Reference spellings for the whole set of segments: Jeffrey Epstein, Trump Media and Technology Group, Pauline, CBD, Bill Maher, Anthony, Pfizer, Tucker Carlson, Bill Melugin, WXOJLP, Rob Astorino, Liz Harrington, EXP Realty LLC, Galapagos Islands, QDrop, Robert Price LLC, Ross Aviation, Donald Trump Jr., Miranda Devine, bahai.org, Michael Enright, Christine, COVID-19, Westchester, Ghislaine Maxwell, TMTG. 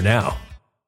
now.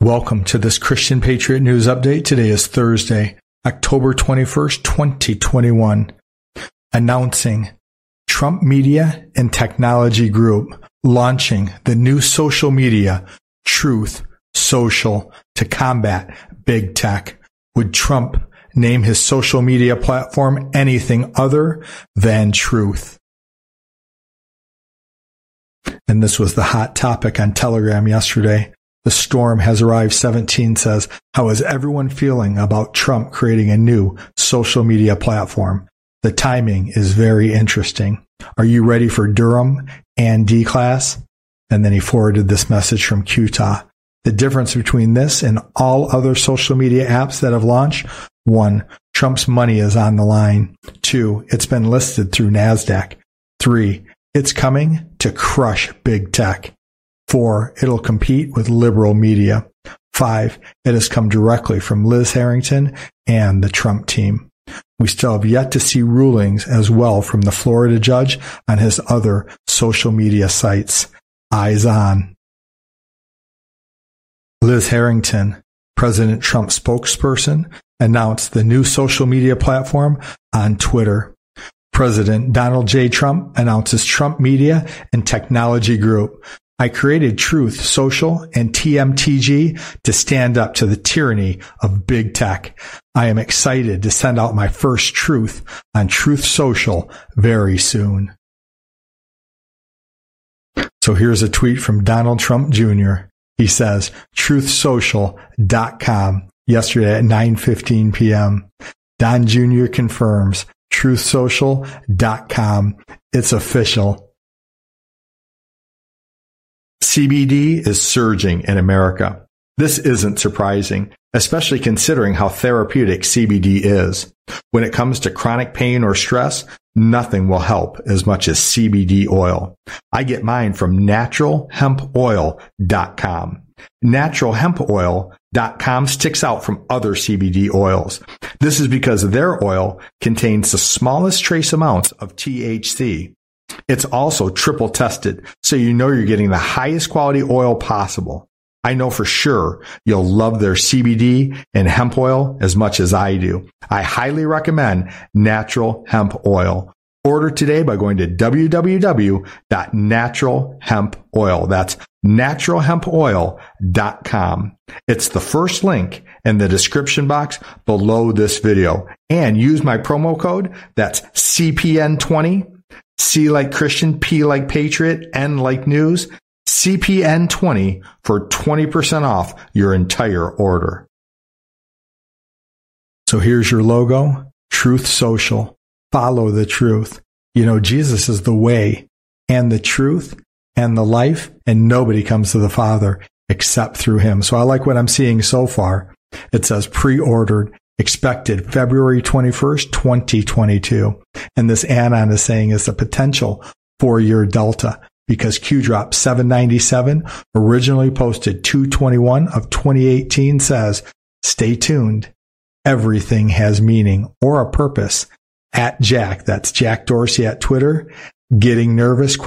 Welcome to this Christian Patriot News Update. Today is Thursday, October 21st, 2021. Announcing Trump Media and Technology Group launching the new social media, Truth Social, to combat big tech. Would Trump name his social media platform anything other than Truth? And this was the hot topic on Telegram yesterday. The storm has arrived. 17 says, how is everyone feeling about Trump creating a new social media platform? The timing is very interesting. Are you ready for Durham and D-Class? And then he forwarded this message from Qtah. The difference between this and all other social media apps that have launched: 1. Trump's money is on the line. 2. It's been listed through NASDAQ. 3. It's coming to crush big tech. 4. It'll compete with liberal media. 5. It has come directly from Liz Harrington and the Trump team. We still have yet to see rulings as well from the Florida judge on his other social media sites. Eyes on. Liz Harrington, President Trump's spokesperson, announced the new social media platform on Twitter. President Donald J. Trump announces Trump Media and Technology Group. I created Truth Social and TMTG to stand up to the tyranny of big tech. I am excited to send out my first truth on Truth Social very soon. So here's a tweet from Donald Trump Jr. He says, truthsocial.com, yesterday at 9:15 p.m. Don Jr. confirms, truthsocial.com. It's official. CBD is surging in America. This isn't surprising, especially considering how therapeutic CBD is. When it comes to chronic pain or stress, nothing will help as much as CBD oil. I get mine from naturalhempoil.com. Naturalhempoil.com sticks out from other CBD oils. This is because their oil contains the smallest trace amounts of THC. It's also triple tested, so you know you're getting the highest quality oil possible. I know for sure you'll love their CBD and hemp oil as much as I do. I highly recommend Natural Hemp Oil. Order today by going to www.naturalhempoil. That's naturalhempoil.com. It's the first link in the description box below this video. And use my promo code, that's CPN20, C like Christian, P like Patriot, N like News, CPN20 for 20% off your entire order. So here's your logo, Truth Social. Follow the truth. You know, Jesus is the way and the truth and the life, and nobody comes to the Father except through him. So I like what I'm seeing so far. It says pre-ordered, expected February 21st, 2022. And this anon is saying it's a potential 4-year delta, because QDrop 797, originally posted 2/21 of 2018, says, stay tuned. Everything has meaning or a purpose. At Jack, that's Jack Dorsey at Twitter, getting nervous, ?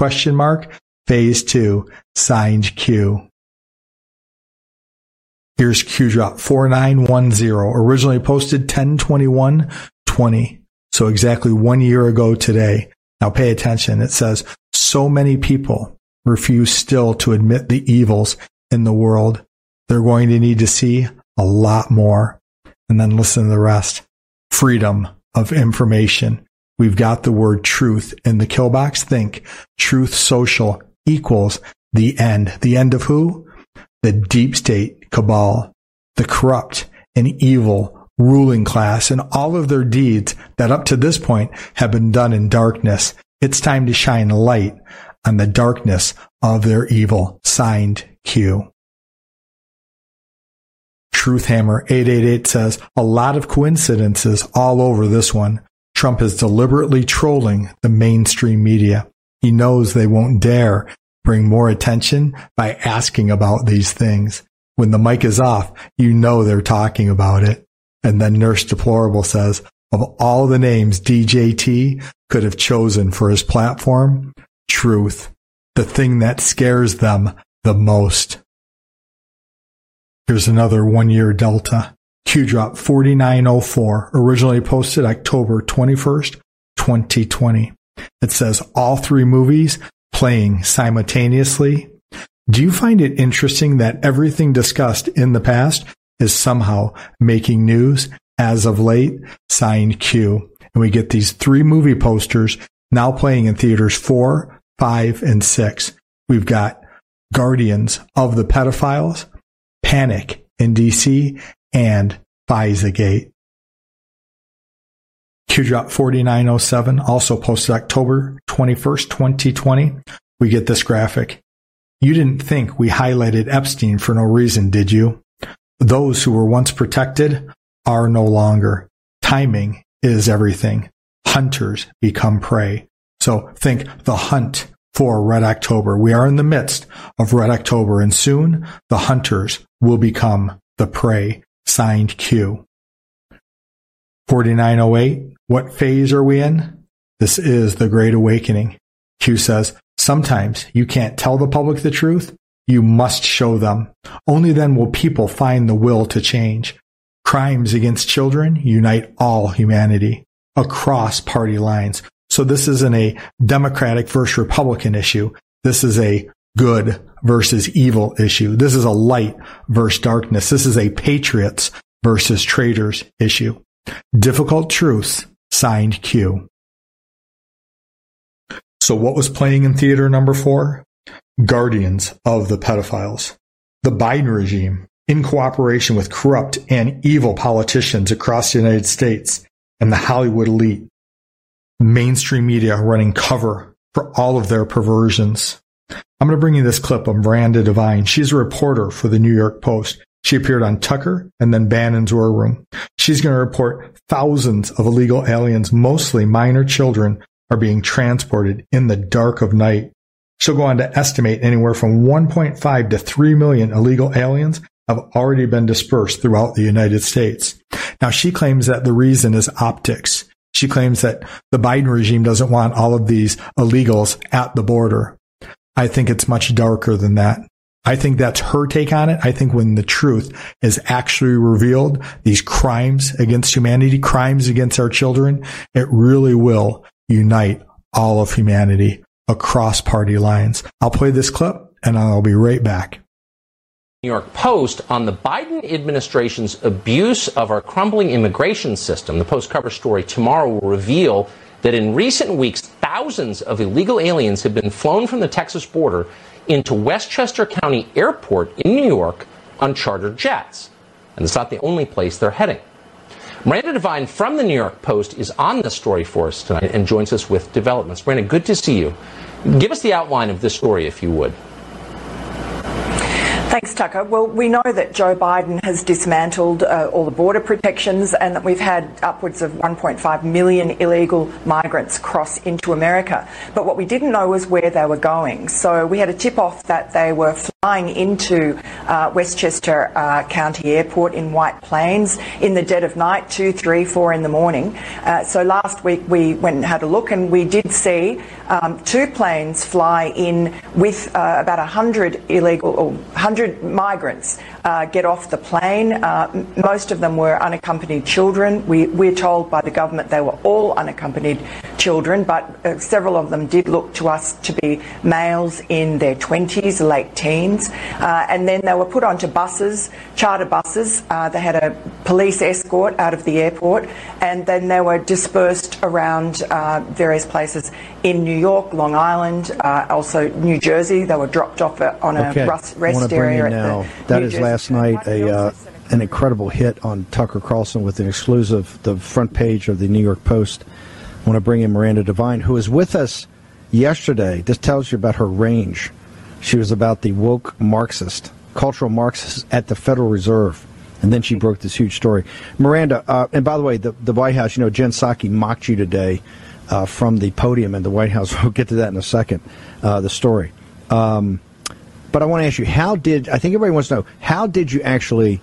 Phase 2, signed Q. Here's QDrop 4910, originally posted 10/21/20, so exactly 1 year ago today. Now pay attention. It says, so many people refuse still to admit the evils in the world. They're going to need to see a lot more. And then listen to the rest. Freedom of information. We've got the word truth in the kill box. Think Truth Social equals the end. The end of who? The deep state cabal, the corrupt and evil ruling class, and all of their deeds that up to this point have been done in darkness. It's time to shine light on the darkness of their evil. Signed, Q. Truthhammer 888 says, a lot of coincidences all over this one. Trump is deliberately trolling the mainstream media. He knows they won't dare bring more attention by asking about these things. When the mic is off, you know they're talking about it. And then Nurse Deplorable says, of all the names DJT could have chosen for his platform, Truth, the thing that scares them the most. Here's another one-year delta. QDrop 4904, originally posted October 21st, 2020. It says, all three movies playing simultaneously. Do you find it interesting that everything discussed in the past is somehow making news as of late? Signed, Q. And we get these three movie posters now playing in theaters 4, 5, and 6. We've got Guardians of the Pedophiles, Panic in DC, and FISAgate. QDrop 4907, also posted October 21st, 2020. We get this graphic. You didn't think we highlighted Epstein for no reason, did you? Those who were once protected are no longer. Timing is everything. Hunters become prey. So think the hunt for Red October. We are in the midst of Red October, and soon the hunters will become the prey. Signed, Q. 4908, what phase are we in? This is the Great Awakening. Q says, sometimes you can't tell the public the truth. You must show them. Only then will people find the will to change. Crimes against children unite all humanity across party lines. So this isn't a Democratic versus Republican issue. This is a good versus evil issue. This is a light versus darkness. This is a patriots versus traitors issue. Difficult Truths, signed, Q. So what was playing in theater number 4? Guardians of the Pedophiles. The Biden regime, in cooperation with corrupt and evil politicians across the United States and the Hollywood elite, mainstream media running cover for all of their perversions. I'm going to bring you this clip of Miranda Devine. She's a reporter for the New York Post. She appeared on Tucker and then Bannon's War Room. She's going to report thousands of illegal aliens, mostly minor children, are being transported in the dark of night. She'll go on to estimate anywhere from 1.5 to 3 million illegal aliens have already been dispersed throughout the United States. Now, she claims that the reason is optics. She claims that the Biden regime doesn't want all of these illegals at the border. I think it's much darker than that. I think that's her take on it. I think when the truth is actually revealed, these crimes against humanity, crimes against our children, it really will unite all of humanity across party lines. I'll play this clip and I'll be right back. New York Post on the Biden administration's abuse of our crumbling immigration system. The Post cover story tomorrow will reveal that in recent weeks, thousands of illegal aliens have been flown from the Texas border into Westchester County Airport in New York on chartered jets. And it's not the only place they're heading. Miranda Devine from the New York Post is on this story for us tonight and joins us with developments. Miranda, good to see you. Give us the outline of this story, if you would. Thanks, Tucker. Well, we know that Joe Biden has dismantled all the border protections and that we've had upwards of 1.5 million illegal migrants cross into America. But what we didn't know was where they were going. So we had a tip-off that they were flying into Westchester County Airport in White Plains in the dead of night, 2, 3, 4 in the morning. So last week we went and had a look and we did see two planes fly in with about 100 migrants get off the plane. Most of them were unaccompanied children. We're told by the government they were all unaccompanied children, but several of them did look to us to be males in their 20s, late teens. And then they were put onto buses, charter buses. They had a police escort out of the airport, and then they were dispersed around various places in New York, Long Island, also New Jersey. They were dropped off on a rest area at now. That is last night an incredible hit on Tucker Carlson with an exclusive, the front page of the New York Post. I want to bring in Miranda Devine, who is with us yesterday. This tells you about her range. She was about the woke Marxist, cultural Marxist at the Federal Reserve. And then she broke this huge story. Miranda, and by the way, the White House, you know, Jen Psaki mocked you today from the podium in the White House. We'll get to that in a second, the story. But I want to ask you, how did, I think everybody wants to know, how did you actually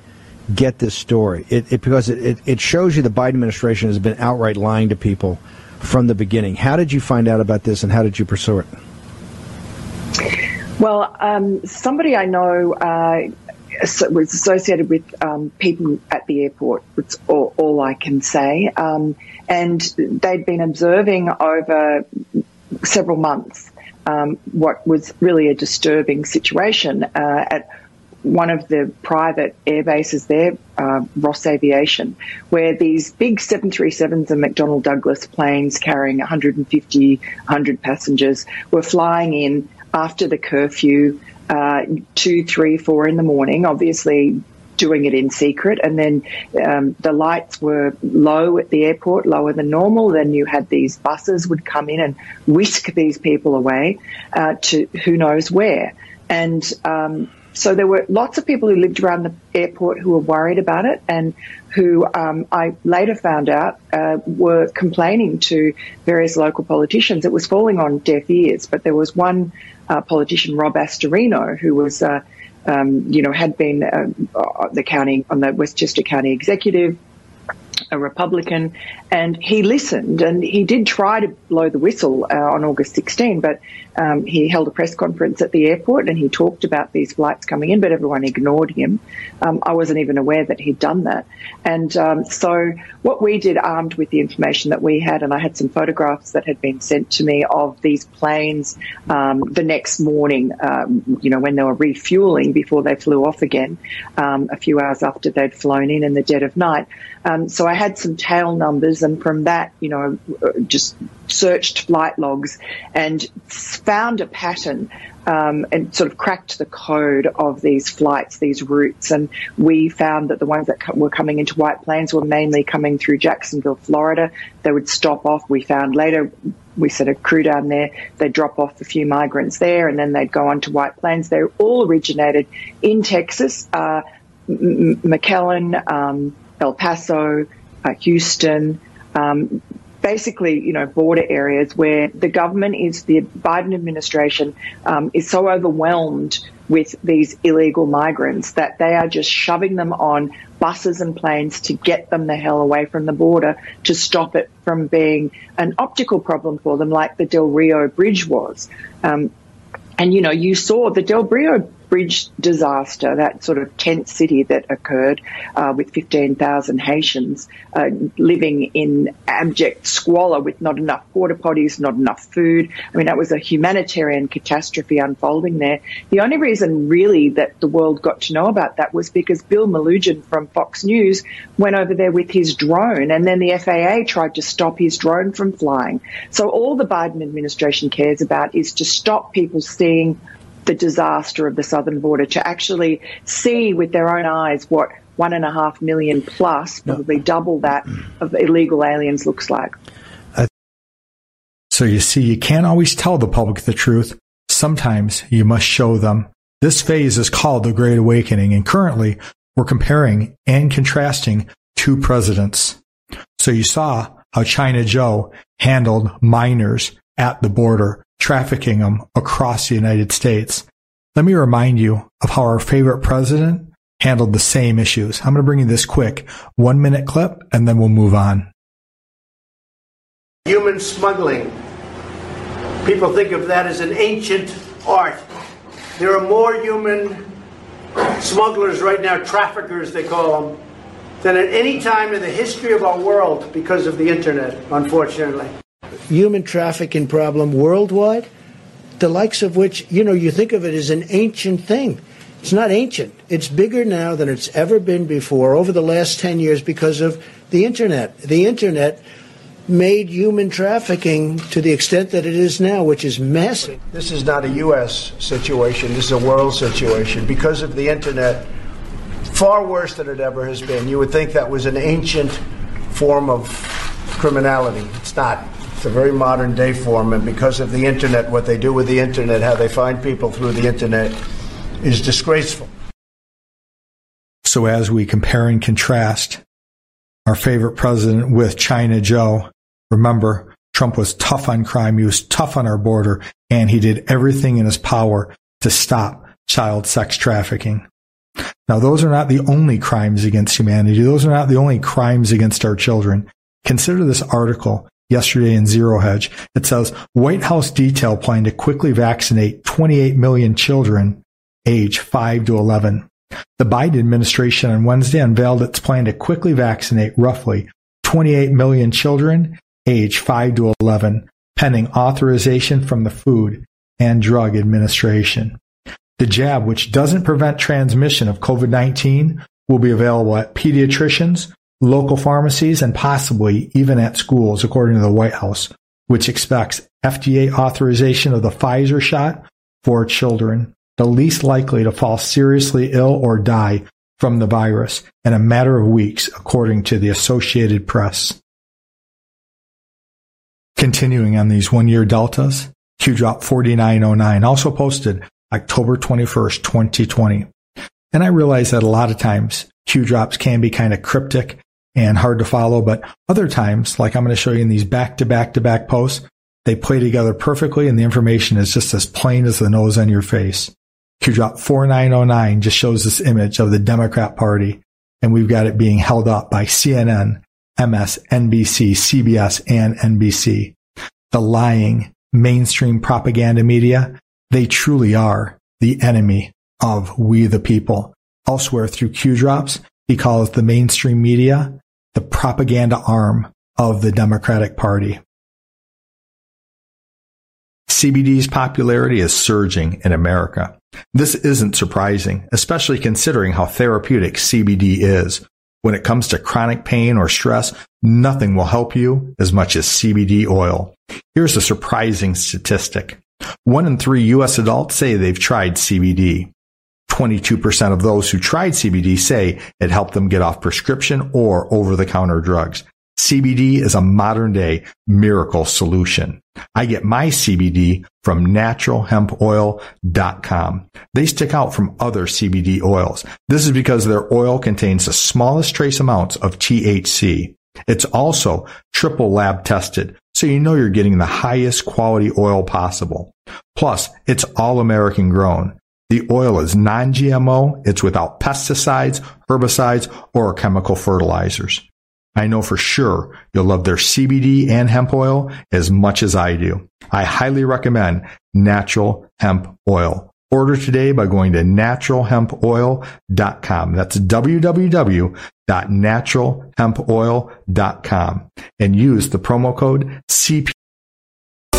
get this story? Because it shows you the Biden administration has been outright lying to people from the beginning. How did you find out about this and how did you pursue it? Well, somebody I know was associated with people at the airport. It's all I can say. And they'd been observing over several months what was really a disturbing situation at one of the private air bases there, Ross Aviation, where these big 737s and McDonnell Douglas planes carrying 100 passengers were flying in after the curfew, 2, 3, 4 in the morning, obviously doing it in secret. And then the lights were low at the airport, lower than normal. Then you had these buses would come in and whisk these people away to who knows where. And so there were lots of people who lived around the airport who were worried about it and who I later found out were complaining to various local politicians. It was falling on deaf ears, but there was one politician, Rob Astorino, who was, had been on the Westchester County Executive, a Republican, and he listened and he did try to blow the whistle on August 16, but he held a press conference at the airport and he talked about these flights coming in, but everyone ignored him. I wasn't even aware that he'd done that. And so what we did, armed with the information that we had, and I had some photographs that had been sent to me of these planes the next morning, when they were refueling before they flew off again, a few hours after they'd flown in the dead of night. So I had some tail numbers, and from that, just searched flight logs and found a pattern and sort of cracked the code of these flights, these routes. And we found that the ones that were coming into White Plains were mainly coming through Jacksonville, Florida. They would stop off. We found later, we sent a crew down there. They'd drop off a few migrants there, and then they'd go on to White Plains. They all originated in Texas, McAllen, El Paso, Houston, basically, border areas where the Biden administration is so overwhelmed with these illegal migrants that they are just shoving them on buses and planes to get them the hell away from the border, to stop it from being an optical problem for them like the Del Rio Bridge was. You saw the Del Rio Bridge disaster, that sort of tent city that occurred with 15,000 Haitians living in abject squalor with not enough porta potties, not enough food. I mean, that was a humanitarian catastrophe unfolding there. The only reason really that the world got to know about that was because Bill Melugin from Fox News went over there with his drone, and then the FAA tried to stop his drone from flying. So all the Biden administration cares about is to stop people seeing the disaster of the southern border, to actually see with their own eyes what 1.5 million plus, probably double that, of illegal aliens looks like. So you see, you can't always tell the public the truth. Sometimes you must show them. This phase is called the Great Awakening, and currently we're comparing and contrasting two presidents. So you saw how China Joe handled minors at the border, trafficking them across the United States. Let me remind you of how our favorite president handled the same issues. I'm going to bring you this quick 1-minute clip, and then we'll move on. Human smuggling. People think of that as an ancient art. There are more human smugglers right now, traffickers they call them, than at any time in the history of our world because of the internet, unfortunately. Human trafficking problem worldwide, the likes of which, you think of it as an ancient thing. It's not ancient. It's bigger now than it's ever been before over the last 10 years because of the internet. The internet made human trafficking to the extent that it is now, which is massive. This is not a U.S. situation. This is a world situation. Because of the internet, far worse than it ever has been. You would think that was an ancient form of criminality. It's not. It's a very modern day form, and because of the internet, what they do with the internet, how they find people through the internet, is disgraceful. So as we compare and contrast our favorite president with China Joe, remember, Trump was tough on crime, he was tough on our border, and he did everything in his power to stop child sex trafficking. Now, those are not the only crimes against humanity. Those are not the only crimes against our children. Consider this article yesterday in Zero Hedge. It says, White House detail plan to quickly vaccinate 28 million children age 5 to 11. The Biden administration on Wednesday unveiled its plan to quickly vaccinate roughly 28 million children age 5 to 11, pending authorization from the Food and Drug Administration. The jab, which doesn't prevent transmission of COVID-19, will be available at pediatricians, local pharmacies, and possibly even at schools, according to the White House, which expects FDA authorization of the Pfizer shot for children, the least likely to fall seriously ill or die from the virus in a matter of weeks, according to the Associated Press. Continuing on these one-year deltas, QDrop 4909 also posted October 21st, 2020. And I realize that a lot of times QDrops can be kind of cryptic and hard to follow, but other times, like I'm going to show you in these back-to-back-to-back posts, they play together perfectly and the information is just as plain as the nose on your face. QDrop 4909 just shows this image of the Democrat Party, and we've got it being held up by CNN, MSNBC, CBS, and NBC. The lying mainstream propaganda media, they truly are the enemy of we the people. Elsewhere through QDrops, he calls the mainstream media the propaganda arm of the Democratic Party. CBD's popularity is surging in America. This isn't surprising, especially considering how therapeutic CBD is. When it comes to chronic pain or stress, nothing will help you as much as CBD oil. Here's a surprising statistic. 1 in 3 U.S. adults say they've tried CBD. 22% of those who tried CBD say it helped them get off prescription or over-the-counter drugs. CBD is a modern-day miracle solution. I get my CBD from naturalhempoil.com. They stick out from other CBD oils. This is because their oil contains the smallest trace amounts of THC. It's also triple lab tested, so you know you're getting the highest quality oil possible. Plus, it's all American grown. The oil is non-GMO, it's without pesticides, herbicides, or chemical fertilizers. I know for sure you'll love their CBD and hemp oil as much as I do. I highly recommend Natural Hemp Oil. Order today by going to naturalhempoil.com. That's www.naturalhempoil.com and use the promo code CP.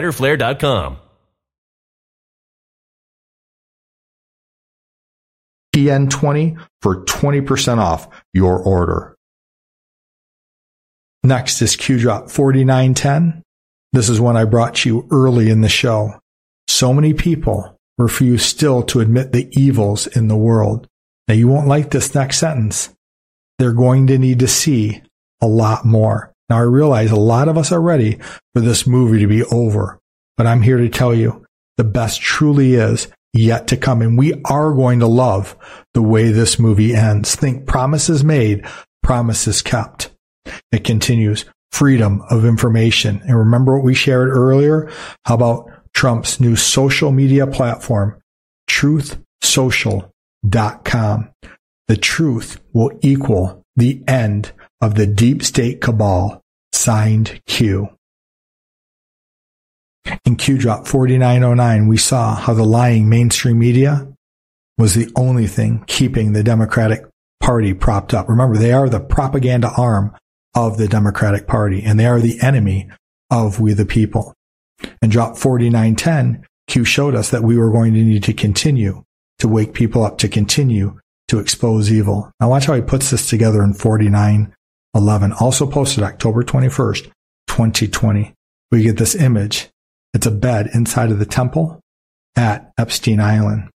TN20 for 20% off your order. Next is QDrop 4910. This is one I brought you early in the show. So many people refuse still to admit the evils in the world. Now you won't like this next sentence. They're going to need to see a lot more. Now, I realize a lot of us are ready for this movie to be over, but I'm here to tell you the best truly is yet to come, and we are going to love the way this movie ends. Think promises made, promises kept. It continues, freedom of information. And remember what we shared earlier? How about Trump's new social media platform, truthsocial.com? The truth will equal the end of the deep state cabal. Signed Q. In QDrop 4909, we saw how the lying mainstream media was the only thing keeping the Democratic Party propped up. Remember, they are the propaganda arm of the Democratic Party, and they are the enemy of we the people. In drop 4910, Q showed us that we were going to need to continue to wake people up, to continue to expose evil. Now watch how he puts this together in 4911, also posted October 21st, 2020. We get this image. It's a bed inside of the temple at Epstein Island.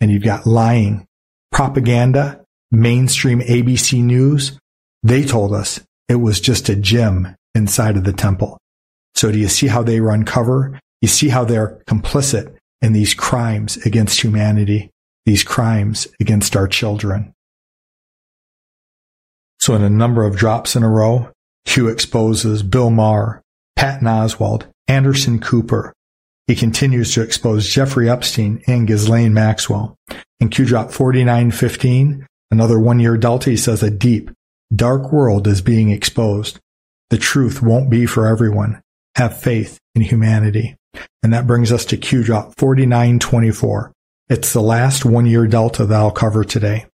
And you've got lying, propaganda, mainstream ABC News. They told us it was just a gym inside of the temple. So do you see how they run cover? You see how they're complicit in these crimes against humanity, these crimes against our children. So in a number of drops in a row, Q exposes Bill Maher, Patton Oswalt, Anderson Cooper. He continues to expose Jeffrey Epstein and Ghislaine Maxwell. In Q drop 4915, another one-year delta, he says a deep, dark world is being exposed. The truth won't be for everyone. Have faith in humanity. And that brings us to Q drop 4924. It's the last one-year delta that I'll cover today.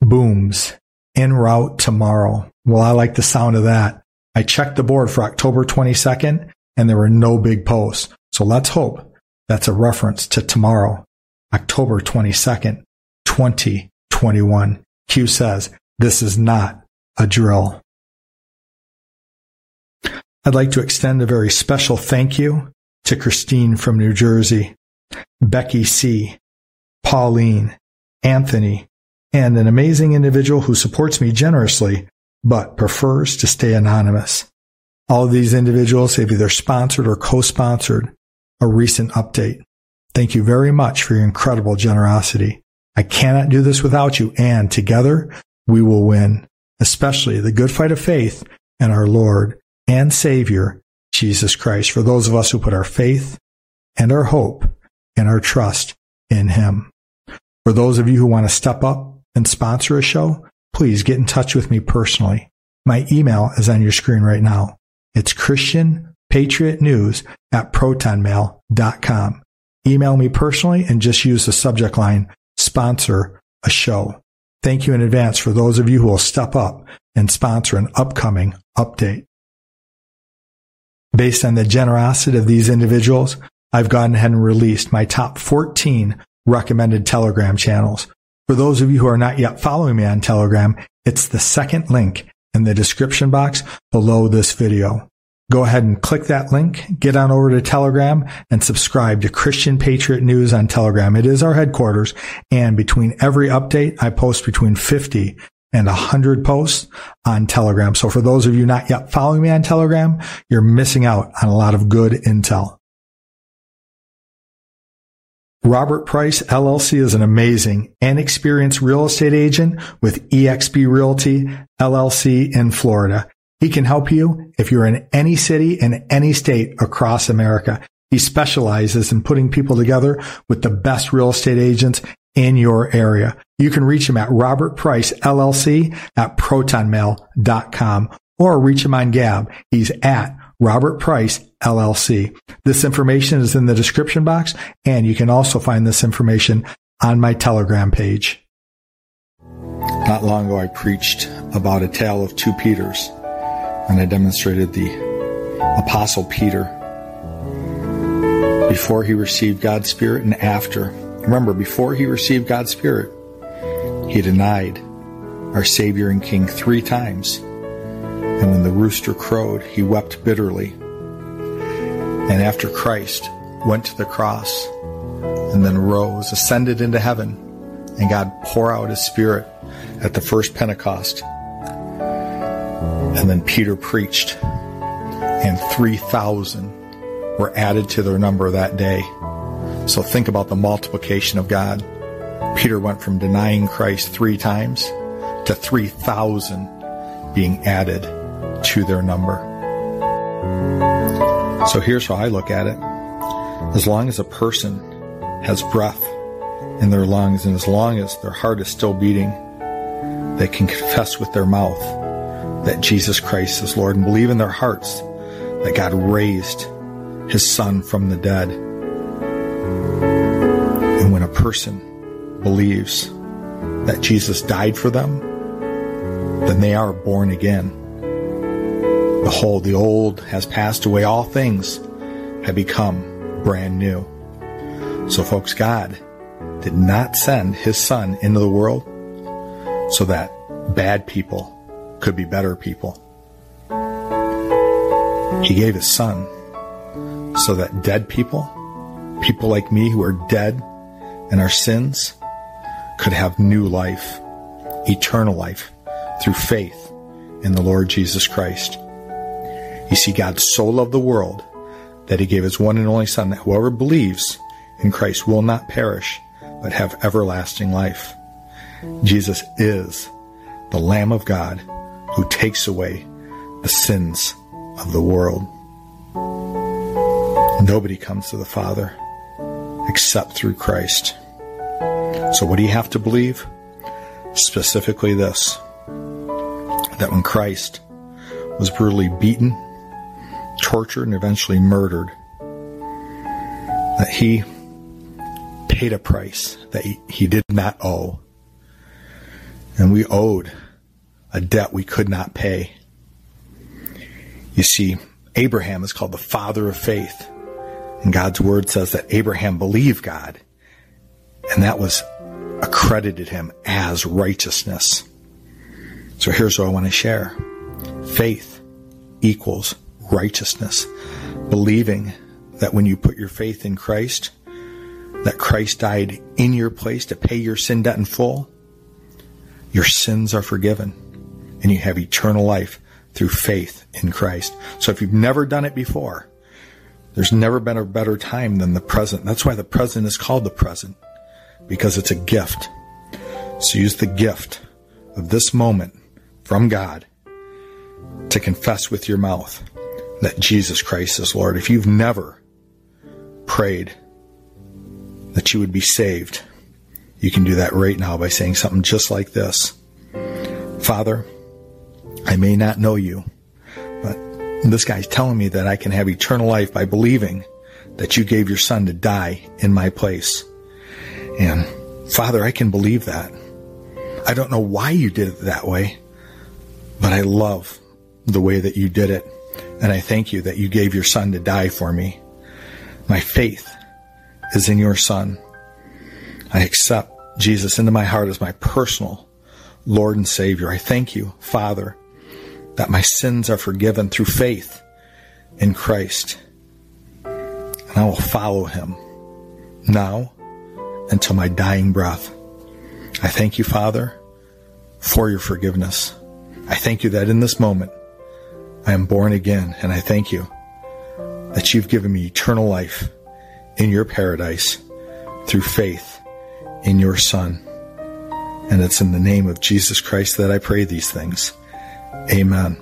Booms. En route tomorrow. Well, I like the sound of that. I checked the board for October 22nd, and there were no big posts. So let's hope that's a reference to tomorrow, October 22nd, 2021. Q says, this is not a drill. I'd like to extend a very special thank you to Christine from New Jersey, Becky C, Pauline, Anthony, and an amazing individual who supports me generously, but prefers to stay anonymous. All of these individuals have either sponsored or co-sponsored a recent update. Thank you very much for your incredible generosity. I cannot do this without you, and together we will win, especially the good fight of faith in our Lord and Savior, Jesus Christ, for those of us who put our faith and our hope and our trust in Him. For those of you who want to step up and sponsor a show, please get in touch with me personally. My email is on your screen right now. It's ChristianPatriotNews@protonmail.com. Email me personally and just use the subject line, sponsor a show. Thank you in advance for those of you who will step up and sponsor an upcoming update. Based on the generosity of these individuals, I've gone ahead and released my top 14 recommended Telegram channels. For those of you who are not yet following me on Telegram, it's the second link in the description box below this video. Go ahead and click that link, get on over to Telegram, and subscribe to Christian Patriot News on Telegram. It is our headquarters, and between every update, I post between 50 and 100 posts on Telegram. So for those of you not yet following me on Telegram, you're missing out on a lot of good intel. Robert Price LLC is an amazing and experienced real estate agent with EXP Realty LLC in Florida. He can help you if you're in any city and any state across America. He specializes in putting people together with the best real estate agents in your area. You can reach him at Robert Price LLC at protonmail.com or reach him on Gab. He's at Robert Price LLC. This information is in the description box, and you can also find this information on my Telegram page. Not long ago, I preached about a tale of two Peters, and I demonstrated the Apostle Peter before he received God's Spirit and after. Remember, before he received God's Spirit, he denied our Savior and King 3 times. And when the rooster crowed, he wept bitterly. And after Christ went to the cross and then rose, ascended into heaven, and God poured out his Spirit at the first Pentecost. And then Peter preached, and 3,000 were added to their number that day. So think about the multiplication of God. Peter went from denying Christ 3 times to 3,000 being added to their number. So here's how I look at it. As long as a person has breath in their lungs and as long as their heart is still beating, they can confess with their mouth that Jesus Christ is Lord and believe in their hearts that God raised his Son from the dead. And when a person believes that Jesus died for them, then they are born again. Behold, the old has passed away. All things have become brand new. So folks, God did not send his Son into the world so that bad people could be better people. He gave his Son so that dead people, people like me who are dead in our sins, could have new life, eternal life, through faith in the Lord Jesus Christ. You see, God so loved the world that he gave his one and only Son, that whoever believes in Christ will not perish, but have everlasting life. Jesus is the Lamb of God who takes away the sins of the world. Nobody comes to the Father except through Christ. So what do you have to believe? Specifically this, that when Christ was brutally beaten, tortured, and eventually murdered, that he paid a price that he did not owe. And we owed a debt we could not pay. You see, Abraham is called the father of faith. And God's word says that Abraham believed God, and that was accredited him as righteousness. So here's what I want to share. Faith equals righteousness. Believing that when you put your faith in Christ, that Christ died in your place to pay your sin debt in full, your sins are forgiven and you have eternal life through faith in Christ. So if you've never done it before, there's never been a better time than the present. That's why the present is called the present, because it's a gift. So use the gift of this moment from God to confess with your mouth that Jesus Christ is Lord. If you've never prayed that you would be saved, you can do that right now by saying something just like this. Father, I may not know you, but this guy's telling me that I can have eternal life by believing that you gave your son to die in my place. And Father, I can believe that. I don't know why you did it that way, but I love the way that you did it. And I thank you that you gave your son to die for me. My faith is in your son. I accept Jesus into my heart as my personal Lord and Savior. I thank you, Father, that my sins are forgiven through faith in Christ. And I will follow him now until my dying breath. I thank you, Father, for your forgiveness. I thank you that in this moment, I am born again, and I thank you that you've given me eternal life in your paradise through faith in your Son. And it's in the name of Jesus Christ that I pray these things. Amen.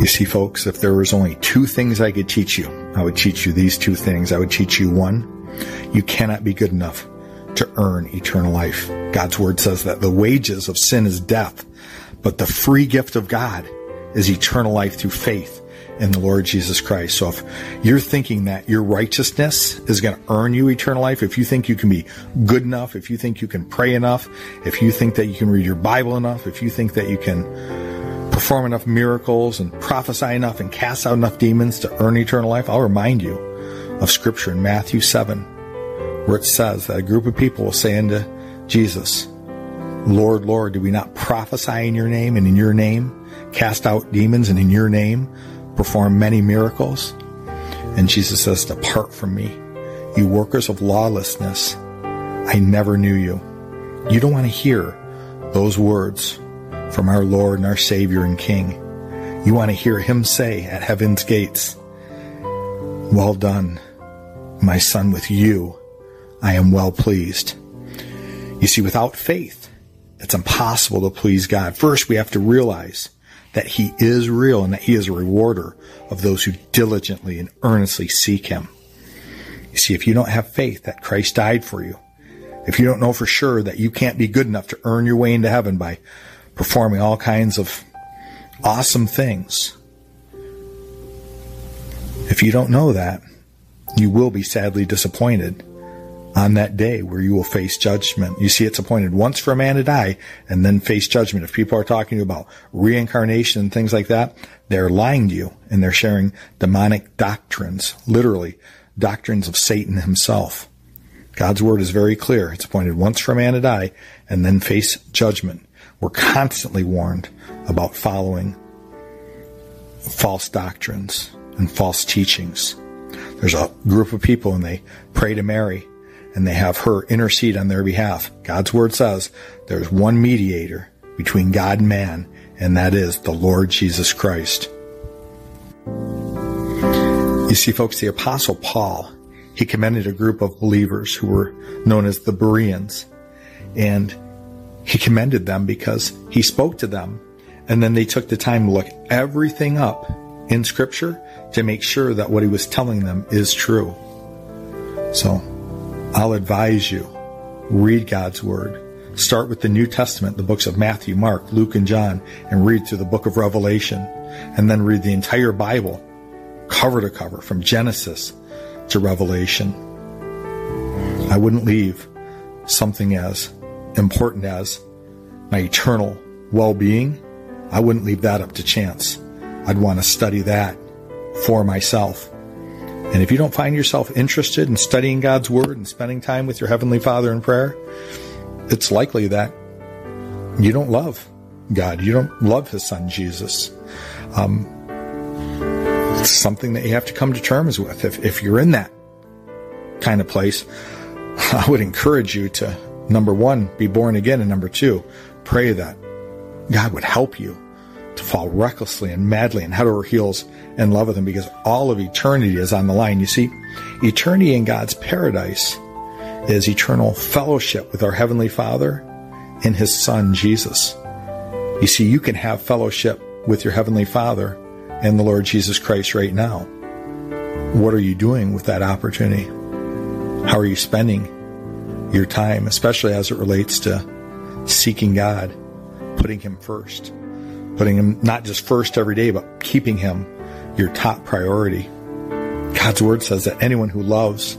You see, folks, if there was only two things I could teach you, I would teach you these two things. I would teach you, one, you cannot be good enough to earn eternal life. God's word says that the wages of sin is death, but the free gift of God is eternal life through faith in the Lord Jesus Christ. So if you're thinking that your righteousness is going to earn you eternal life, if you think you can be good enough, if you think you can pray enough, if you think that you can read your Bible enough, if you think that you can perform enough miracles and prophesy enough and cast out enough demons to earn eternal life, I'll remind you of Scripture in Matthew 7, where it says that a group of people will say unto Jesus, Lord, Lord, do we not prophesy in your name, and in your name cast out demons, and in your name perform many miracles? And Jesus says, depart from me, you workers of lawlessness. I never knew you. You don't want to hear those words from our Lord and our Savior and King. You want to hear him say at heaven's gates, well done, my son, with you I am well pleased. You see, without faith, it's impossible to please God. First, we have to realize that he is real and that he is a rewarder of those who diligently and earnestly seek him. You see, if you don't have faith that Christ died for you, if you don't know for sure that you can't be good enough to earn your way into heaven by performing all kinds of awesome things, if you don't know that, you will be sadly disappointed on that day where you will face judgment. You see, it's appointed once for a man to die and then face judgment. If people are talking to you about reincarnation and things like that, they're lying to you and they're sharing demonic doctrines, literally doctrines of Satan himself. God's word is very clear. It's appointed once for a man to die and then face judgment. We're constantly warned about following false doctrines and false teachings. There's a group of people and they pray to Mary, and they have her intercede on their behalf. God's word says there's one mediator between God and man, and that is the Lord Jesus Christ. You see, folks, the Apostle Paul, he commended a group of believers who were known as the Bereans, and he commended them because he spoke to them, and then they took the time to look everything up in Scripture to make sure that what he was telling them is true. So, I'll advise you, read God's Word. Start with the New Testament, the books of Matthew, Mark, Luke, and John, and read through the book of Revelation, and then read the entire Bible, cover to cover, from Genesis to Revelation. I wouldn't leave something as important as my eternal well-being. I wouldn't leave that up to chance. I'd want to study that for myself. And if you don't find yourself interested in studying God's Word and spending time with your Heavenly Father in prayer, it's likely that you don't love God. You don't love His Son, Jesus. It's something that you have to come to terms with. If you're in that kind of place, I would encourage you to, number one, be born again, and number two, pray that God would help you to fall recklessly and madly and head over heels in love with him, because all of eternity is on the line. You see, eternity in God's paradise is eternal fellowship with our Heavenly Father and His Son, Jesus. You see, you can have fellowship with your Heavenly Father and the Lord Jesus Christ right now. What are you doing with that opportunity? How are you spending your time, especially as it relates to seeking God, putting Him first, putting Him not just first every day, but keeping Him your top priority. God's word says that anyone who loves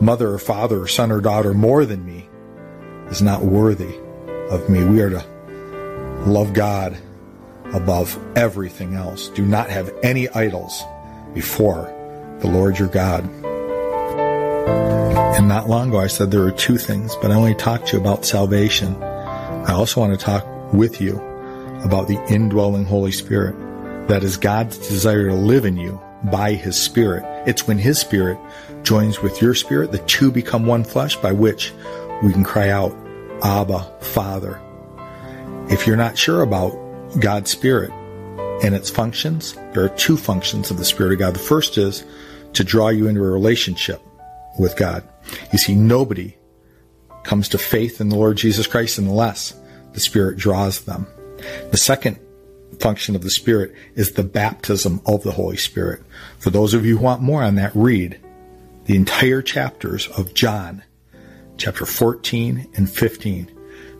mother or father or son or daughter more than me is not worthy of me. We are to love God above everything else. Do not have any idols before the Lord your God. And not long ago I said there are two things, but I only talked to you about salvation. I also want to talk with you about the indwelling Holy Spirit. That is God's desire to live in you by His Spirit. It's when His Spirit joins with your spirit, the two become one flesh, by which we can cry out, Abba, Father. If you're not sure about God's Spirit and its functions, there are two functions of the Spirit of God. The first is to draw you into a relationship with God. You see, nobody comes to faith in the Lord Jesus Christ unless the Spirit draws them. The second function of the Spirit is the baptism of the Holy Spirit. For those of you who want more on that, read the entire chapters of John, chapter 14 and 15.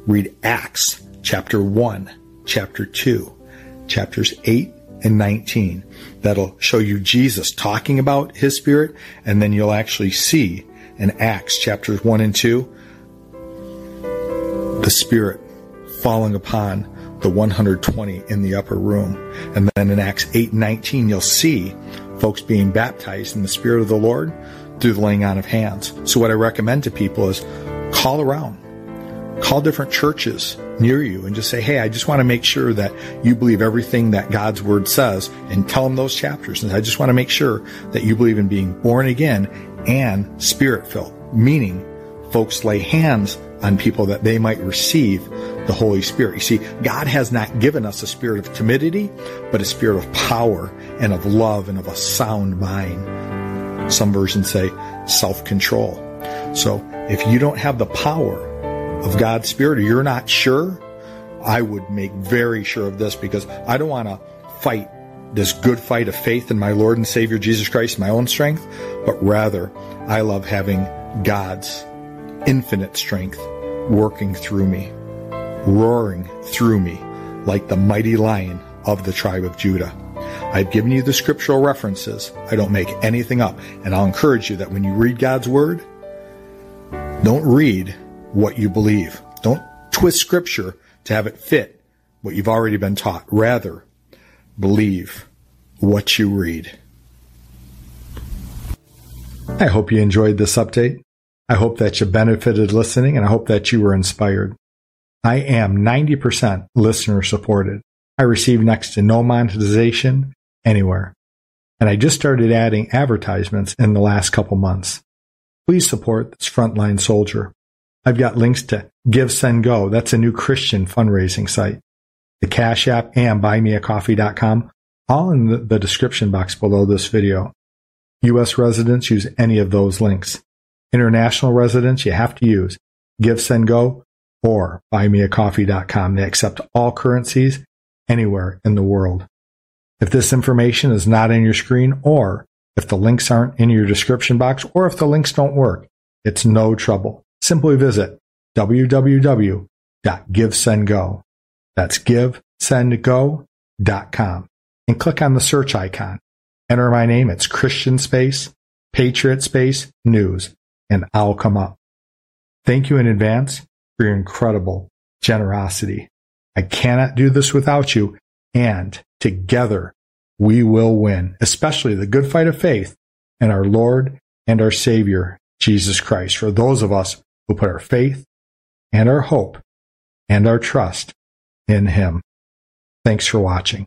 Read Acts, chapter 1, chapter 2, chapters 8 and 19. That'll show you Jesus talking about His Spirit, and then you'll actually see in Acts, chapters 1 and 2, the Spirit falling upon the 120 in the upper room. And then in Acts 8:19, you'll see folks being baptized in the Spirit of the Lord through the laying on of hands. So what I recommend to people is call around. Call different churches near you and just say, hey, I just want to make sure that you believe everything that God's Word says, and tell them those chapters. And I just want to make sure that you believe in being born again and Spirit-filled, meaning folks lay hands on people that they might receive the Holy Spirit. You see, God has not given us a spirit of timidity, but a spirit of power and of love and of a sound mind. Some versions say self-control. So if you don't have the power of God's Spirit, or you're not sure, I would make very sure of this, because I don't want to fight this good fight of faith in my Lord and Savior Jesus Christ in my own strength, but rather I love having God's infinite strength working through me, roaring through me like the mighty lion of the tribe of Judah. I've given you the scriptural references. I don't make anything up. And I'll encourage you that when you read God's Word, don't read what you believe. Don't twist scripture to have it fit what you've already been taught. Rather, believe what you read. I hope you enjoyed this update. I hope that you benefited listening, and I hope that you were inspired. I am 90% listener supported. I receive next to no monetization anywhere. And I just started adding advertisements in the last couple months. Please support this frontline soldier. I've got links to Give, Send, Go. That's a new Christian fundraising site. The Cash App and buymeacoffee.com, all in the description box below this video. U.S. residents use any of those links. International residents, you have to use Give, Send, Go or buymeacoffee.com. They accept all currencies anywhere in the world. If this information is not in your screen, or if the links aren't in your description box, or if the links don't work, it's no trouble. Simply visit www.givesendgo. That's givesendgo.com, and click on the search icon. Enter my name. It's Christian Space, Patriot Space, News, and I'll come up. Thank you in advance for your incredible generosity. I cannot do this without you, and together we will win, especially the good fight of faith in our Lord and our Savior, Jesus Christ, for those of us who put our faith and our hope and our trust in Him. Thanks for watching.